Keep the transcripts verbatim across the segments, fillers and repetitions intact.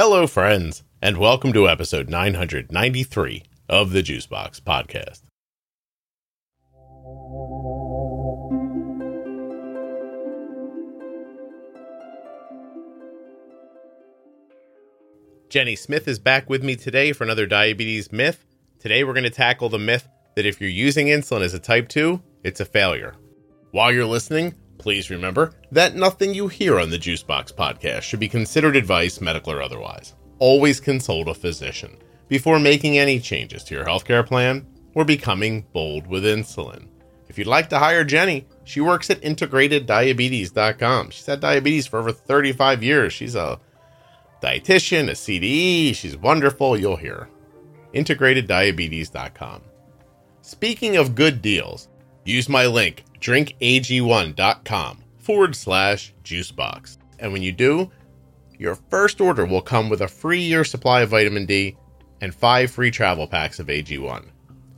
Hello, friends, and welcome to episode nine hundred ninety-three of the Juicebox podcast. Jenny Smith is back with me today for another diabetes myth. Today we're going to tackle the myth that if you're using insulin as a type two, it's a failure. While you're listening, please remember that nothing you hear on the Juicebox podcast should be considered advice, medical or otherwise. Always consult a physician before making any changes to your healthcare plan or becoming bold with insulin. If you'd like to hire Jenny, she works at integrated diabetes dot com. She's had diabetes for over thirty-five years. She's a dietitian, a C D E. She's wonderful. You'll hear her. integrated diabetes dot com. Speaking of good deals, use my link drink A G one dot com forward slash juicebox. And when you do, your first order will come with a free year supply of vitamin D and five free travel packs of A G one.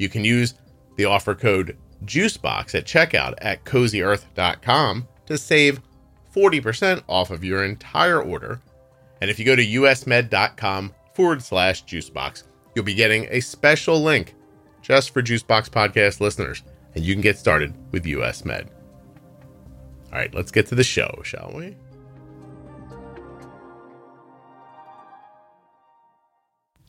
You can use the offer code juicebox at checkout at cozy earth dot com to save forty percent off of your entire order. And if you go to usmed.com forward slash juicebox, you'll be getting a special link just for Juicebox podcast listeners, and you can get started with U S Med. All right, let's get to the show, shall we?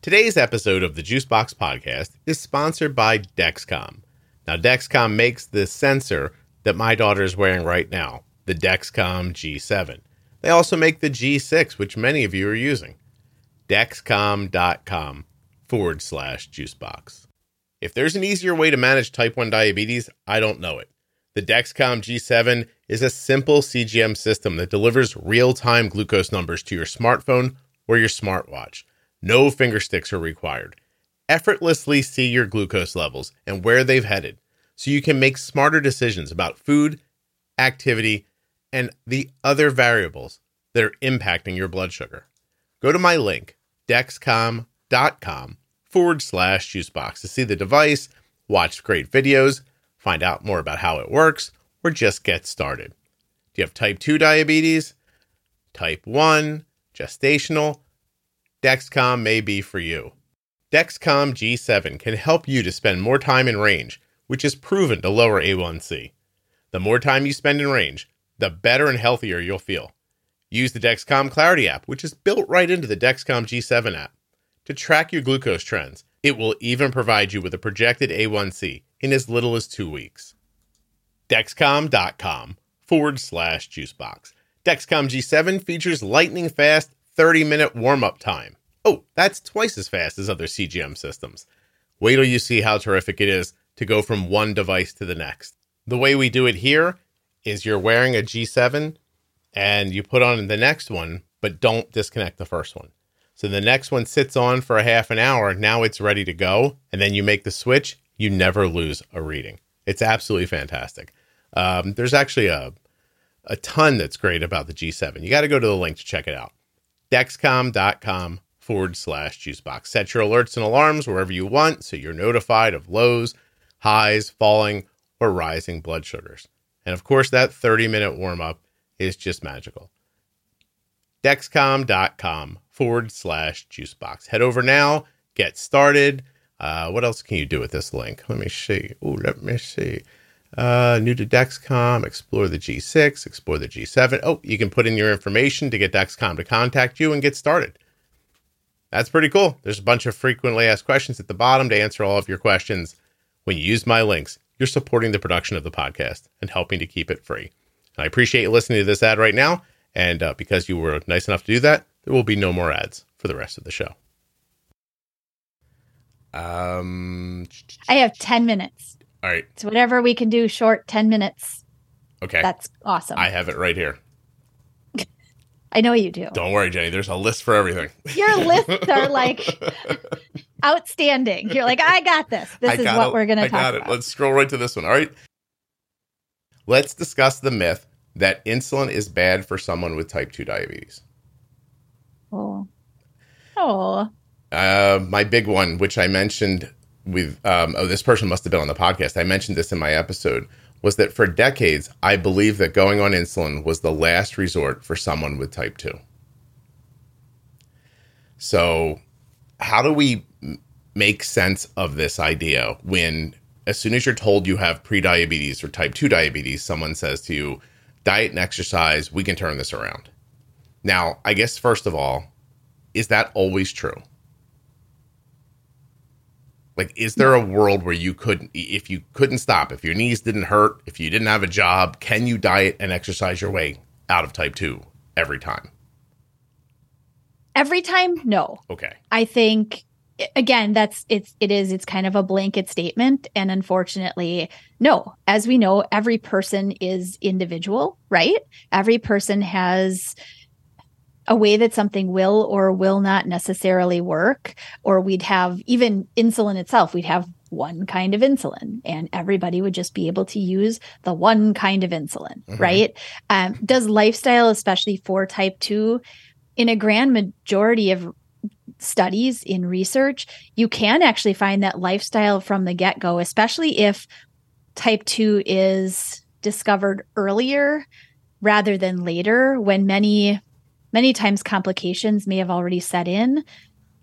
Today's episode of the Juicebox podcast is sponsored by Dexcom. Now, Dexcom makes the sensor that my daughter is wearing right now, the Dexcom G seven. They also make the G six, which many of you are using. Dexcom.com forward slash juicebox. If there's an easier way to manage type one diabetes, I don't know it. The Dexcom G seven is a simple C G M system that delivers real-time glucose numbers to your smartphone or your smartwatch. No finger sticks are required. Effortlessly see your glucose levels and where they've headed, so you can make smarter decisions about food, activity, and the other variables that are impacting your blood sugar. Go to my link, dexcom.com forward slash juicebox, to see the device, watch great videos, find out more about how it works, or just get started. Do you have type two diabetes, type one, gestational? Dexcom may be for you. Dexcom G seven can help you to spend more time in range, which is proven to lower A one C. The more time you spend in range, the better and healthier you'll feel. Use the Dexcom Clarity app, which is built right into the Dexcom G seven app, to track your glucose trends. It will even provide you with a projected A one C in as little as two weeks. Dexcom.com forward slash juicebox. Dexcom G seven features lightning fast thirty minute warm-up time. Oh, that's twice as fast as other C G M systems. Wait till you see how terrific it is to go from one device to the next. The way we do it here is you're wearing a G seven and you put on the next one, but don't disconnect the first one. So the next one sits on for a half an hour. Now it's ready to go. And then you make the switch. You never lose a reading. It's absolutely fantastic. Um, there's actually a, a ton that's great about the G seven. You got to go to the link to check it out. Dexcom.com forward slash juicebox. Set your alerts and alarms wherever you want, so you're notified of lows, highs, falling, or rising blood sugars. And of course, that thirty minute warm up is just magical. Dexcom.com forward slash juicebox. Head over now, get started. Uh, what else can you do with this link? Let me see. Oh, let me see. Uh, new to Dexcom, explore the G six, explore the G seven. Oh, you can put in your information to get Dexcom to contact you and get started. That's pretty cool. There's a bunch of frequently asked questions at the bottom to answer all of your questions. When you use my links, you're supporting the production of the podcast and helping to keep it free. And I appreciate you listening to this ad right now. And uh, because you were nice enough to do that, there will be no more ads for the rest of the show. Um, I have ten minutes. All right. So whatever we can do short, ten minutes. Okay. That's awesome. I have it right here. I know you do. Don't worry, Jenny. There's a list for everything. Your lists are like... outstanding. You're like, I got this. This I is what it. We're going to talk about. I got it. About. Let's scroll right to this one. All right. Let's discuss the myth that insulin is bad for someone with type two diabetes. Oh. Oh. Uh, my big one, which I mentioned with, um, oh, this person must have been on the podcast. I mentioned this in my episode, was that for decades, I believed that going on insulin was the last resort for someone with type two. So how do we make sense of this idea when, as soon as you're told you have prediabetes or type two diabetes, someone says to you, diet and exercise, we can turn this around? Now, I guess, first of all, is that always true? Like, is there a world where you couldn't, if you couldn't stop, if your knees didn't hurt, if you didn't have a job, can you diet and exercise your way out of type two every time? Every time? No. Okay. I think, again, that's, it's, it is, it's kind of a blanket statement. And unfortunately, no, as we know, every person is individual, right? Every person has a way that something will or will not necessarily work, or we'd have even insulin itself, we'd have one kind of insulin and everybody would just be able to use the one kind of insulin, mm-hmm. right? Um, does lifestyle, especially for type two, in a grand majority of studies in research, you can actually find that lifestyle from the get-go, especially if type two is discovered earlier rather than later, when many... Many times complications may have already set in,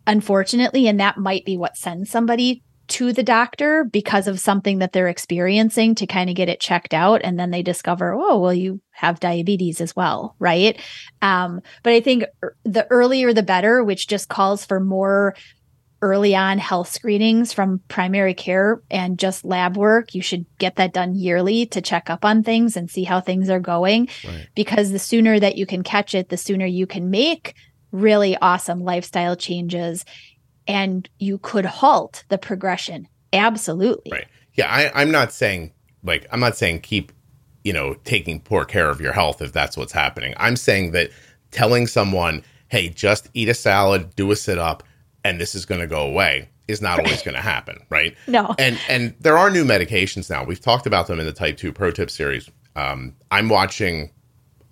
unfortunately, and that might be what sends somebody to the doctor because of something that they're experiencing to kind of get it checked out. And then they discover, oh, well, you have diabetes as well, right? Um, but I think the earlier the better, which just calls for more early on health screenings from primary care and just lab work. You should get that done yearly to check up on things and see how things are going. Right. Because the sooner that you can catch it, the sooner you can make really awesome lifestyle changes, and you could halt the progression. Absolutely. Right. Yeah. I, I'm not saying like, I'm not saying keep, you know, taking poor care of your health if that's what's happening. I'm saying that telling someone, hey, just eat a salad, do a sit up, and this is going to go away, is not right. always going to happen, right? No. And and there are new medications now. We've talked about them in the Type two Pro Tip series. Um, I'm watching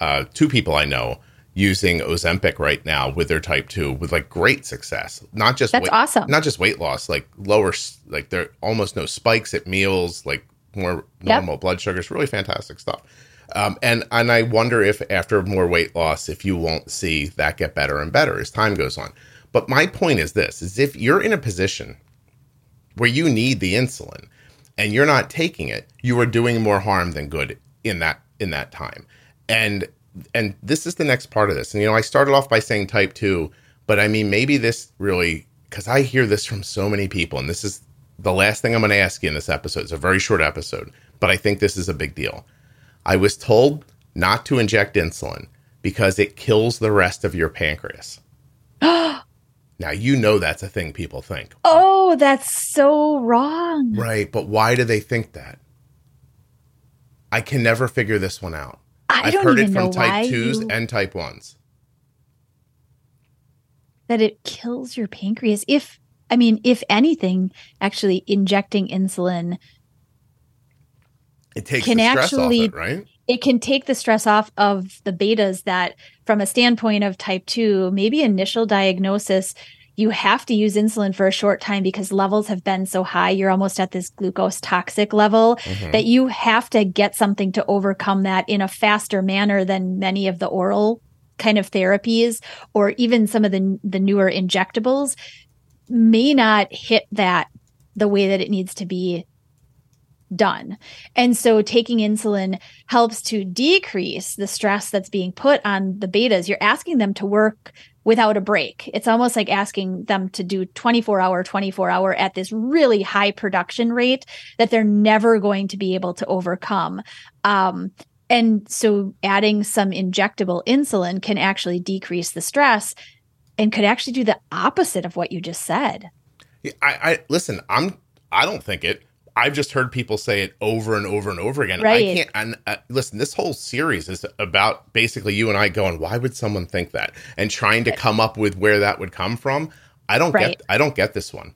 uh, two people I know using Ozempic right now with their Type two with like great success. Not just That's weight, awesome. Not just weight loss, like lower, like there are almost no spikes at meals, like more normal yep. blood sugars, really fantastic stuff. Um, and and I wonder if after more weight loss, if you won't see that get better and better as time goes on. But my point is this, is if you're in a position where you need the insulin and you're not taking it, you are doing more harm than good in that in that time. And and this is the next part of this. And, you know, I started off by saying type two, but I mean, maybe this really, because I hear this from so many people, and this is the last thing I'm going to ask you in this episode. It's a very short episode, but I think this is a big deal. I was told not to inject insulin because it kills the rest of your pancreas. Now, you know that's a thing people think. Oh, that's so wrong. Right. But why do they think that? I can never figure this one out. I I've don't heard even it from type twos you... and type ones. That it kills your pancreas. If, I mean, if anything, actually injecting insulin. It takes can the stress actually, off it, right? It can take the stress off of the betas that, from a standpoint of type two, maybe initial diagnosis, you have to use insulin for a short time because levels have been so high. You're almost at this glucose toxic level mm-hmm. that you have to get something to overcome that in a faster manner than many of the oral kind of therapies, or even some of the, the newer injectables may not hit that the way that it needs to be done. And so taking insulin helps to decrease the stress that's being put on the betas. You're asking them to work without a break. It's almost like asking them to do twenty-four hour, twenty-four hour at this really high production rate that they're never going to be able to overcome. Um, and so adding some injectable insulin can actually decrease the stress and could actually do the opposite of what you just said. Yeah, I, I listen, I'm, I don't think it. I've just heard people say it over and over and over again. Right. I can't. And uh, listen, this whole series is about basically you and I going, why would someone think that? And trying to come up with where that would come from. I don't right. get. I don't get this one.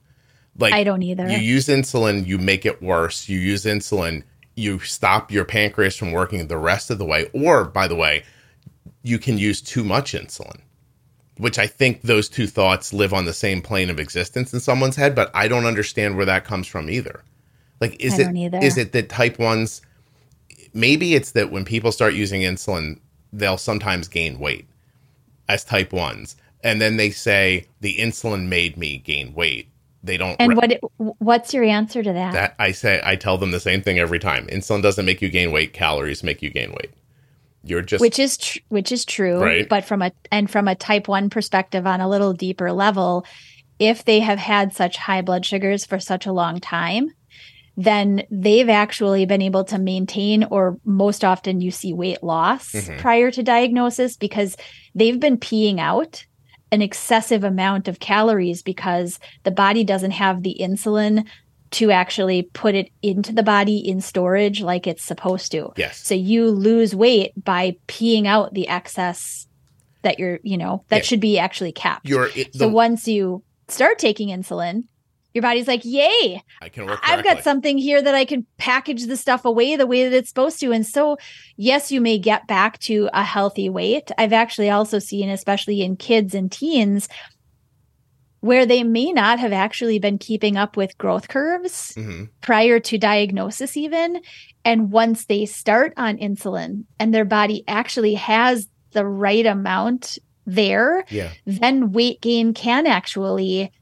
Like I don't either. You use insulin, you make it worse. You use insulin, you stop your pancreas from working the rest of the way. Or, by the way, you can use too much insulin, which I think those two thoughts live on the same plane of existence in someone's head. But I don't understand where that comes from either. Like, is it is it that type ones, maybe it's that when people start using insulin, they'll sometimes gain weight as type ones. and then they say the insulin made me gain weight. They don't. And re- what? What's your answer to that? That I say, I tell them the same thing every time. Insulin doesn't make you gain weight. Calories make you gain weight. You're just which is tr- which is true. Right? But from a and from a type one perspective, on a little deeper level, if they have had such high blood sugars for such a long time, then they've actually been able to maintain, or most often you see weight loss mm-hmm. prior to diagnosis, because they've been peeing out an excessive amount of calories because the body doesn't have the insulin to actually put it into the body in storage like it's supposed to. Yes. So you lose weight by peeing out the excess that you're, you know, that yeah. should be actually capped. You're, it, the, so once you start taking insulin, your body's like, yay, I can work I've got something here that I can package the stuff away the way that it's supposed to. And so, yes, you may get back to a healthy weight. I've actually also seen, especially in kids and teens, where they may not have actually been keeping up with growth curves mm-hmm. prior to diagnosis even. And once they start on insulin and their body actually has the right amount there, yeah. then weight gain can actually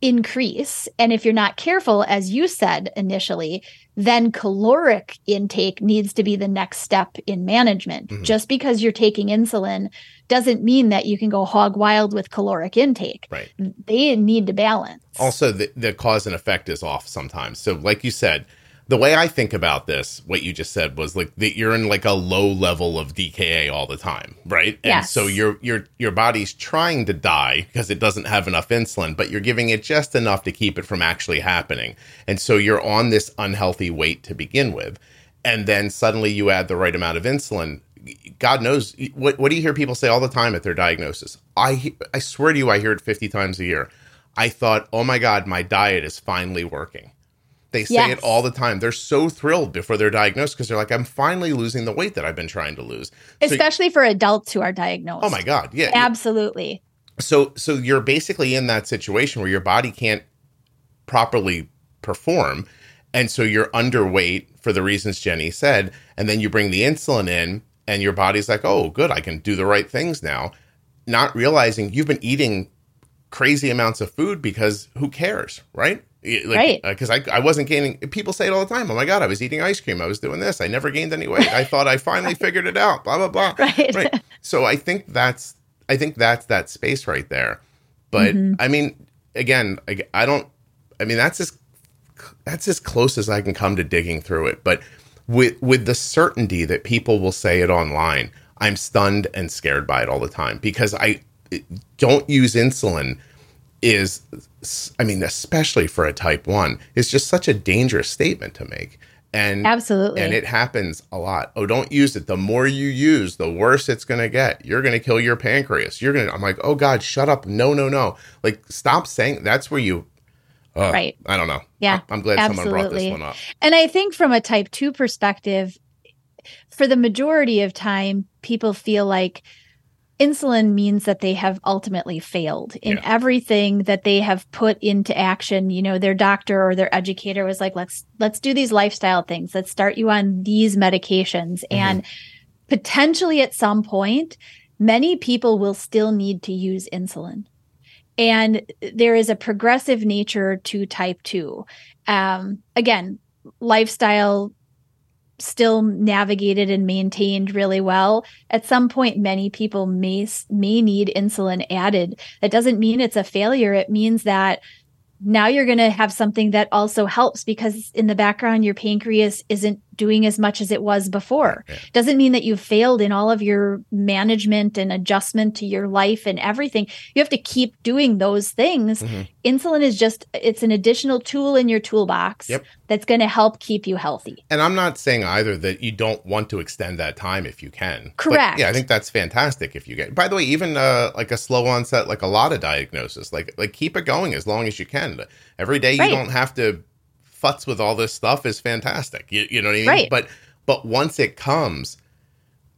increase. And if you're not careful, as you said initially, then caloric intake needs to be the next step in management. Mm-hmm. Just because you're taking insulin doesn't mean that you can go hog wild with caloric intake. Right. They need to balance. Also, the, the cause and effect is off sometimes. So like you said, the way I think about this, what you just said was like that you're in like a low level of D K A all the time, right? Yes. And so your your your body's trying to die because it doesn't have enough insulin, but you're giving it just enough to keep it from actually happening. And so you're on this unhealthy weight to begin with. And then suddenly you add the right amount of insulin. God knows, what what do you hear people say all the time at their diagnosis? I I swear to you, I hear it fifty times a year. I thought, oh my God, my diet is finally working. They say yes. it all the time. They're so thrilled before they're diagnosed because they're like, I'm finally losing the weight that I've been trying to lose. Especially so, for adults who are diagnosed. Oh, my God. Yeah. Absolutely. So so you're basically in that situation where your body can't properly perform. And so you're underweight for the reasons Jenny said. And then you bring the insulin in and your body's like, oh, good, I can do the right things now. Not realizing you've been eating crazy amounts of food because who cares, right? Like, right. Because uh, I, I wasn't gaining. People say it all the time. Oh, my God, I was eating ice cream. I was doing this. I never gained any weight. I thought I finally right. figured it out. Blah, blah, blah. Right. right. So I think that's I think that's that space right there. But mm-hmm. I mean, again, I, I don't I mean, that's as that's as close as I can come to digging through it. But with with the certainty that people will say it online, I'm stunned and scared by it all the time because I don't use insulin. Is, I mean, especially for a type one, is just such a dangerous statement to make. And absolutely. And it happens a lot. Oh, don't use it. The more you use, the worse it's going to get. You're going to kill your pancreas. You're going to, I'm like, oh God, shut up. No, no, no. Like, stop saying, that's where you, uh, right. I don't know. Yeah. I, I'm glad absolutely. someone brought this one up. And I think from a type two perspective, for the majority of time, people feel like insulin means that they have ultimately failed in yeah. everything that they have put into action. You know, their doctor or their educator was like, let's let's do these lifestyle things. Let's start you on these medications. Mm-hmm. And potentially at some point, many people will still need to use insulin. And there is a progressive nature to type two. Um, again, lifestyle still navigated and maintained really well. At some point, many people may may need insulin added. That doesn't mean it's a failure. It means that now you're going to have something that also helps because in the background, your pancreas isn't doing as much as it was before. Yeah. Doesn't mean that you've failed in all of your management and adjustment to your life and everything. You have to keep doing those things. Mm-hmm. Insulin is just, it's an additional tool in your toolbox yep. that's going to help keep you healthy. And I'm not saying either that you don't want to extend that time if you can. Correct. But yeah, I think that's fantastic if you get, by the way, even uh, like a slow onset, like a lot of diagnosis, like, like keep it going as long as you can. Every day you right. don't have to futz with all this stuff is fantastic. You, you know what I mean? Right. But but once it comes,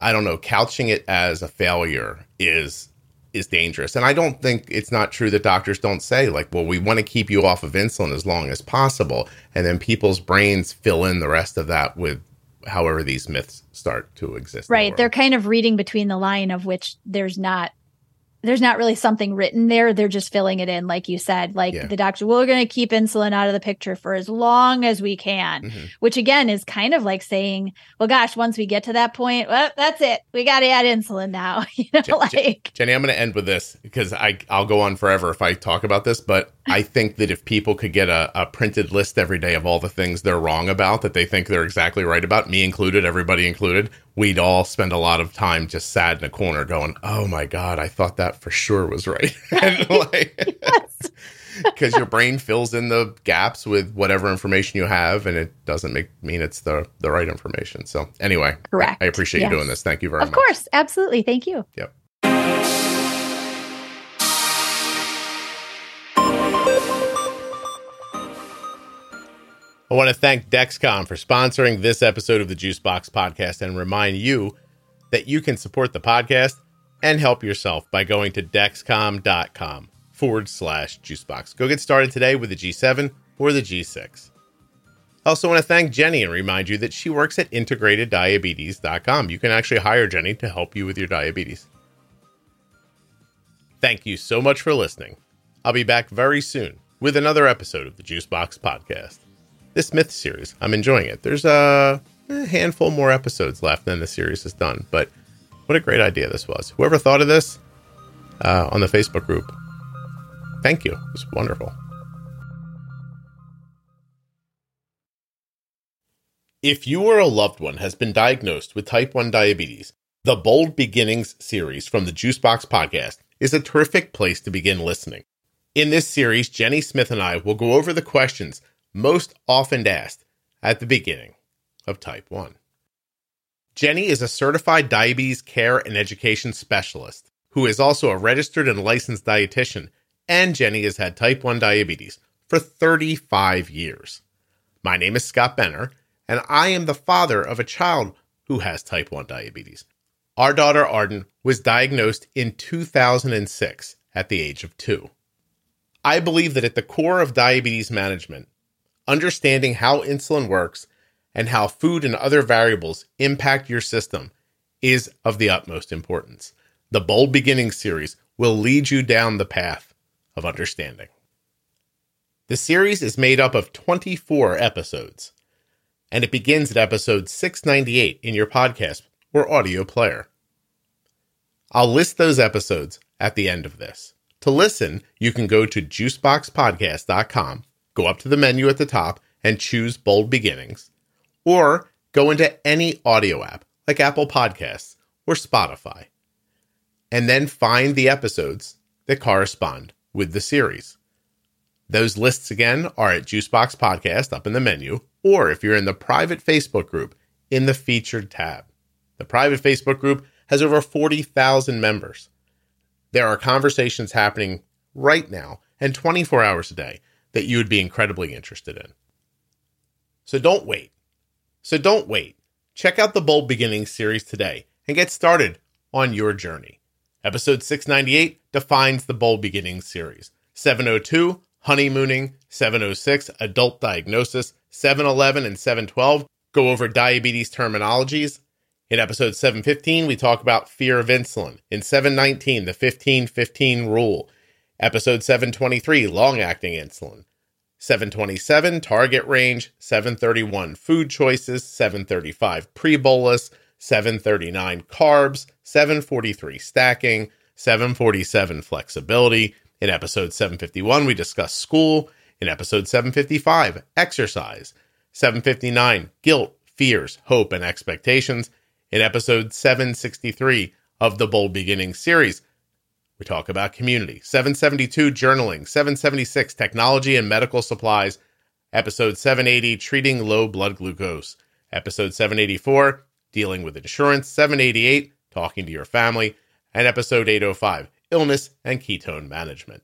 I don't know, couching it as a failure is is dangerous. And I don't think it's not true that doctors don't say like, well, we want to keep you off of insulin as long as possible. And then people's brains fill in the rest of that with however these myths start to exist. Right. They're kind of reading between the line of which there's not there's not really something written there. They're just filling it in. Like you said, like yeah. the doctor, well, we're going to keep insulin out of the picture for as long as we can, mm-hmm. which again is kind of like saying, well, gosh, once we get to that point, well, that's it. We got to add insulin now. You know, Je- like Je- Jenny, I'm going to end with this because I I'll go on forever if I talk about this, but I think that if people could get a, a printed list every day of all the things they're wrong about that they think they're exactly right about, me included, everybody included, we'd all spend a lot of time just sad in a corner going, oh my God, I thought that for sure was right. Because like, yes. your brain fills in the gaps with whatever information you have, and it doesn't make, mean it's the, the right information. So anyway, correct. I, I appreciate yes. you doing this. Thank you very of much. Of course. Absolutely. Thank you. Yep. I want to thank Dexcom for sponsoring this episode of the Juicebox Podcast and remind you that you can support the podcast and help yourself by going to Dexcom.com forward slash Juicebox. Go get started today with the G seven or the G six. I also want to thank Jenny and remind you that she works at integrated diabetes dot com. You can actually hire Jenny to help you with your diabetes. Thank you so much for listening. I'll be back very soon with another episode of the Juicebox Podcast. This myth series, I'm enjoying it. There's a handful more episodes left than the series is done, but what a great idea this was. Whoever thought of this uh, on the Facebook group, thank you. It was wonderful. If you or a loved one has been diagnosed with type one diabetes, the Bold Beginnings series from the Juicebox Podcast is a terrific place to begin listening. In this series, Jenny Smith and I will go over the questions most often asked at the beginning of type one. Jenny is a certified diabetes care and education specialist who is also a registered and licensed dietitian, and Jenny has had type one diabetes for thirty-five years. My name is Scott Benner, and I am the father of a child who has type one diabetes. Our daughter Arden was diagnosed in two thousand six at the age of two. I believe that at the core of diabetes management, understanding how insulin works and how food and other variables impact your system is of the utmost importance. The Bold Beginnings series will lead you down the path of understanding. The series is made up of twenty-four episodes, and it begins at episode six ninety-eight in your podcast or audio player. I'll list those episodes at the end of this. To listen, you can go to juicebox podcast dot com. Go up to the menu at the top and choose Bold Beginnings, or go into any audio app like Apple Podcasts or Spotify, and then find the episodes that correspond with the series. Those lists again are at Juicebox Podcast up in the menu, or if you're in the private Facebook group, in the featured tab. The private Facebook group has over forty thousand members. There are conversations happening right now and twenty-four hours a day that you would be incredibly interested in. So don't wait. So don't wait. Check out the Bold Beginnings series today and get started on your journey. Episode six ninety-eight defines the Bold Beginnings series. seven oh two, Honeymooning. seven oh six, Adult Diagnosis. seven eleven and seven twelve go over diabetes terminologies. In episode seven fifteen, we talk about fear of insulin. In seven nineteen, the fifteen fifteen rule. Episode seven twenty-three, long-acting insulin. seven twenty-seven, target range. seven thirty-one, food choices. seven thirty-five, pre-bolus. seven thirty-nine, carbs. seven forty-three, stacking. seven forty-seven, flexibility. In episode seven fifty-one, we discuss school. In episode seven fifty-five, exercise. seven fifty-nine, guilt, fears, hope, and expectations. In episode seven sixty-three of the Bold Beginnings series, we talk about community. seven seventy-two, journaling. seven seventy-six, technology and medical supplies. Episode seven eighty, treating low blood glucose. Episode seven eighty-four, dealing with insurance. seven eighty-eight, talking to your family. And episode eight oh five, illness and ketone management.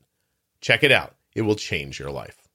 Check it out. It will change your life.